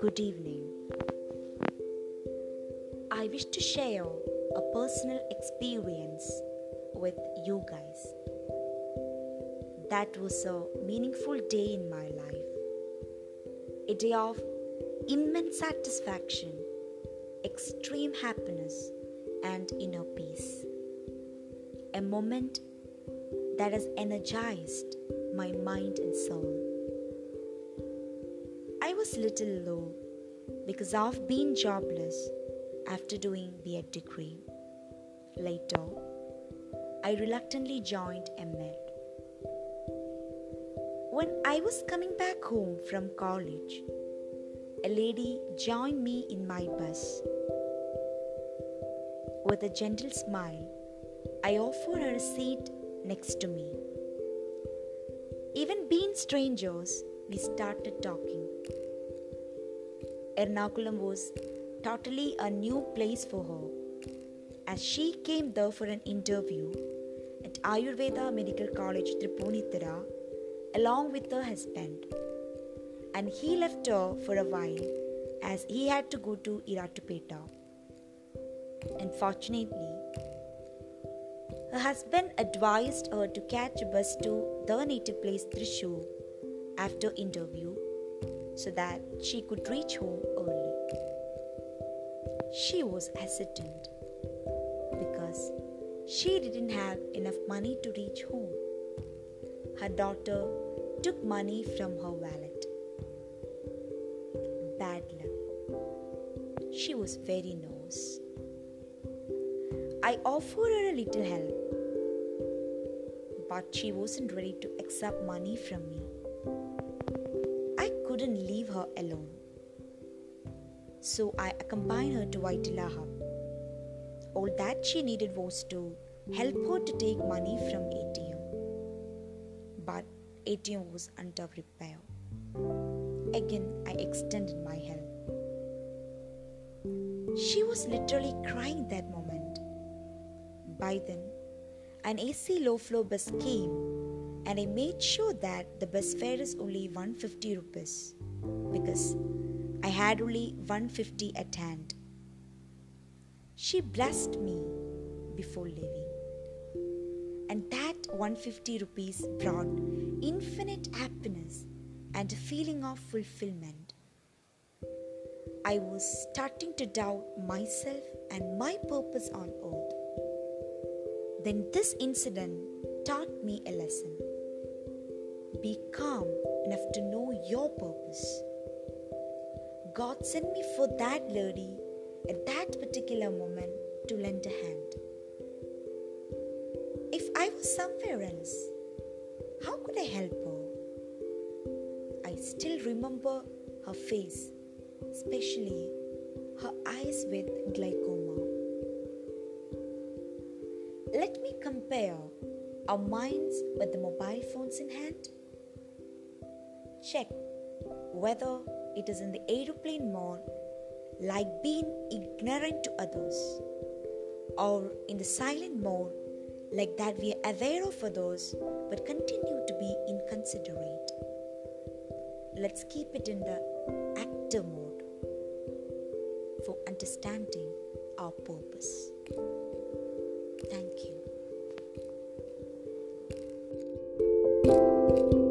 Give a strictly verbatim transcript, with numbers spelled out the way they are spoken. Good evening. I wish to share a personal experience with you guys. That was a meaningful day in my life. A day of immense satisfaction, extreme happiness, and inner peace. A moment that has energized my mind and soul. I was little low because of being jobless after doing B E degree. Later, I reluctantly joined M L. When I was coming back home from college, a lady joined me in my bus. With a gentle smile, I offered her a seat next to me. Even being strangers, we started talking. Ernakulam was totally a new place for her, as she came there for an interview at Ayurveda Medical College, Tripunithura, along with her husband. And he left her for a while as he had to go to Irattupetta. Unfortunately, her husband advised her to catch a bus to their native place Trisho after interview so that she could reach home early. She was hesitant because she didn't have enough money to reach home. Her daughter took money from her wallet. Bad luck. She was very nervous. I offered her a little help, but she wasn't ready to accept money from me. I couldn't leave her alone, so I accompanied her to Waitila Hub. All that she needed was to help her to take money from A T M, but A T M was under repair. Again, I extended my help. She was literally crying that moment. By then, an A C low-floor bus came, and I made sure that the bus fare is only one hundred fifty rupees because I had only one hundred fifty at hand. She blessed me before leaving, and that one hundred fifty rupees brought infinite happiness and a feeling of fulfillment. I was starting to doubt myself and my purpose on earth. Then this incident taught me a lesson. Be calm enough to know your purpose. God sent me for that lady at that particular moment to lend a hand. If I was somewhere else, how could I help her? I still remember her face, especially her eyes with glaucoma. Let me compare our minds with the mobile phones in hand. Check whether it is in the aeroplane mode, like being ignorant to others, or in the silent mode, like that we are aware of others but continue to be inconsiderate. Let's keep it in the active mode for understanding our purpose. Thank you.